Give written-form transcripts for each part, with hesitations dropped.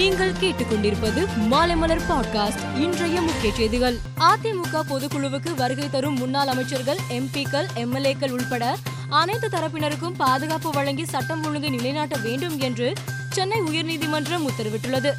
நீங்கள் கேட்டுக்கொண்டிருப்பது மாலைமலர் பாட்காஸ்ட். இன்றைய முக்கிய செய்திகள். அதிமுக பொதுக்குழுவுக்கு வருகை தரும் முன்னாள் அமைச்சர்கள், எம்பிக்கள், எம்எல்ஏக்கள் உட்பட அனைத்து தரப்பினருக்கும் பாதுகாப்பு வழங்கி சட்டம் ஒழுங்கை நிலைநாட்ட வேண்டும் என்று சென்னை உயர்நீதிமன்றம் உத்தரவிட்டுள்ளது.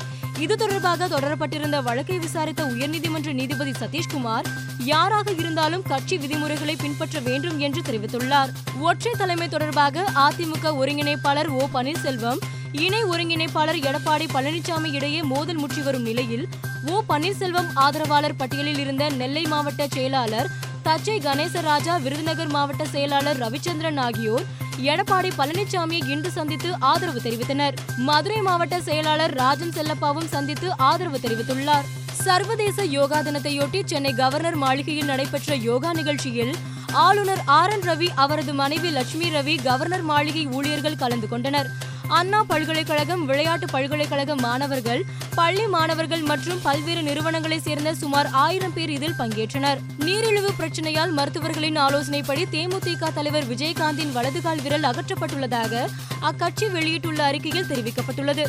இது தொடர்பாக தொடரப்பட்டிருந்த வழக்கை விசாரித்த உயர்நீதிமன்ற நீதிபதி சதீஷ்குமார், யாராக இருந்தாலும் கட்சி விதிமுறைகளை பின்பற்ற வேண்டும் என்று தெரிவித்துள்ளார். ஒற்றை தலைமை தொடர்பாக அதிமுக ஒருங்கிணைப்பாளர் ஓ பன்னீர்செல்வம், இணை ஒருங்கிணைப்பாளர் எடப்பாடி பழனிசாமி இடையே மோதல் முற்றி வரும் நிலையில், ஓ பன்னீர்செல்வம் ஆதரவாளர் பட்டியலில் இருந்த நெல்லை மாவட்ட செயலாளர் தச்சை கணேசராஜா, விருதுநகர் மாவட்ட செயலாளர் ரவிச்சந்திரன் ஆகியோர் எடப்பாடி பழனிசாமியை இன்று சந்தித்து ஆதரவு தெரிவித்தனர். மதுரை மாவட்ட செயலாளர் ராஜன் செல்லப்பாவும் சந்தித்து ஆதரவு தெரிவித்துள்ளார். சர்வதேச யோகா தினத்தையொட்டி சென்னை கவர்னர் மாளிகையில் நடைபெற்ற யோகா நிகழ்ச்சியில் ஆளுநர் ஆர் ரவி, அவரது மனைவி லட்சுமி ரவி, கவர்னர் மாளிகை ஊழியர்கள் கலந்து கொண்டனர். அண்ணா பல்கலைக்கழகம், விளையாட்டு பல்கலைக்கழக மாணவர்கள், பள்ளி மாணவர்கள் மற்றும் பல்வேறு நிறுவனங்களை சேர்ந்த சுமார் 1000 பேர் இதில் பங்கேற்றனர். நீரிழிவு பிரச்சனையால் மருத்துவர்களின் ஆலோசனைப்படி தேமுதிக தலைவர் விஜயகாந்தின் வலதுகால் விரல் அகற்றப்பட்டுள்ளதாக அக்கட்சி வெளியிட்டுள்ள அறிக்கையில் தெரிவிக்கப்பட்டுள்ளது.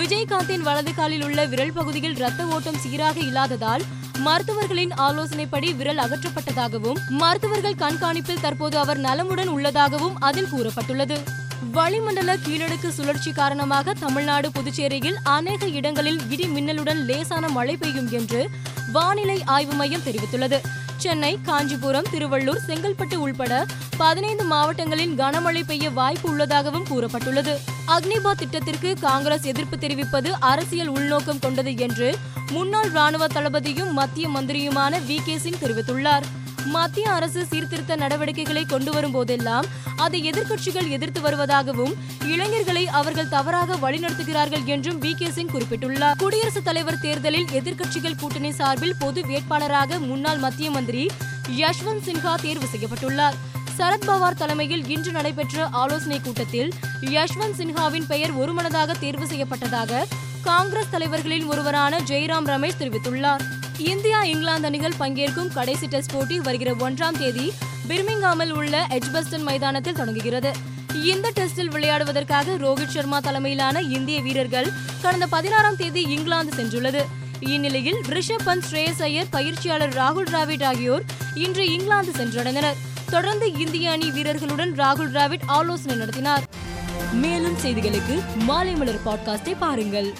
விஜயகாந்தின் வலதுகாலில் உள்ள விரல் பகுதியில் இரத்த ஓட்டம் சீராக இல்லாததால் மருத்துவர்களின் ஆலோசனைப்படி விரல் அகற்றப்பட்டதாகவும், மருத்துவர்கள் கண்காணிப்பில் தற்போது அவர் நலமுடன் உள்ளதாகவும் அதில் கூறப்பட்டுள்ளது. வளிமண்டல கீழடுக்கு சுழற்சி காரணமாக தமிழ்நாடு, புதுச்சேரியில் அநேக இடங்களில் இடி மின்னலுடன் லேசான மழை பெய்யும் என்று வானிலை ஆய்வு மையம் தெரிவித்துள்ளது. சென்னை, காஞ்சிபுரம், திருவள்ளூர், செங்கல்பட்டு உள்பட 15 மாவட்டங்களில் கனமழை பெய்ய வாய்ப்பு உள்ளதாகவும் கூறப்பட்டுள்ளது. அக்னிபாத் திட்டத்திற்கு காங்கிரஸ் எதிர்ப்பு தெரிவிப்பது அரசியல் உள்நோக்கம் கொண்டது என்று முன்னாள் ராணுவ தளபதியும் மத்திய மந்திரியுமான வி கே சிங் தெரிவித்துள்ளார். மத்திய அரசு சீர்திருத்த நடவடிக்கைகளை கொண்டு வரும் போதெல்லாம் அதை எதிர்க்கட்சிகள் எதிர்த்து வருவதாகவும், இளைஞர்களை அவர்கள் தவறாக வழிநடத்துகிறார்கள் என்றும் வி கே சிங் குறிப்பிட்டுள்ளார். குடியரசுத் தலைவர் தேர்தலில் எதிர்க்கட்சிகள் கூட்டணி சார்பில் பொது வேட்பாளராக முன்னாள் மத்திய மந்திரி யஷ்வந்த் சின்ஹா தேர்வு செய்யப்பட்டுள்ளார். சரத்பவார் தலைமையில் இன்று நடைபெற்ற ஆலோசனைக் கூட்டத்தில் யஷ்வந்த் சின்ஹாவின் பெயர் ஒருமனதாக தேர்வு செய்யப்பட்டதாக காங்கிரஸ் தலைவர்களின் ஒருவரான ஜெய்ராம் ரமேஷ் தெரிவித்துள்ளார். இந்தியா, இங்கிலாந்து அணிகள் பங்கேற்கும் கடைசி டெஸ்ட் போட்டி வருகிற 1ஆம் தேதி பிர்மிங்ஹாமில் உள்ள எஜ்பஸ்டன் மைதானத்தில் தொடங்குகிறது. இந்த டெஸ்டில் விளையாடுவதற்காக ரோஹித் சர்மா தலைமையிலான இந்திய வீரர்கள் கடந்த 16ஆம் தேதி இங்கிலாந்து சென்றுள்ளது. இந்நிலையில் ரிஷப் பந்த், ஸ்ரேசையர், பயிற்சியாளர் ராகுல் டிராவிட் ஆகியோர் இன்று இங்கிலாந்து சென்றடைந்தனர். தொடர்ந்து இந்திய அணி வீரர்களுடன் ராகுல் டிராவிட் ஆலோசனை நடத்தினார். மேலும் செய்திகளுக்கு மாலைமலர் பாட்காஸ்டை பாருங்கள்.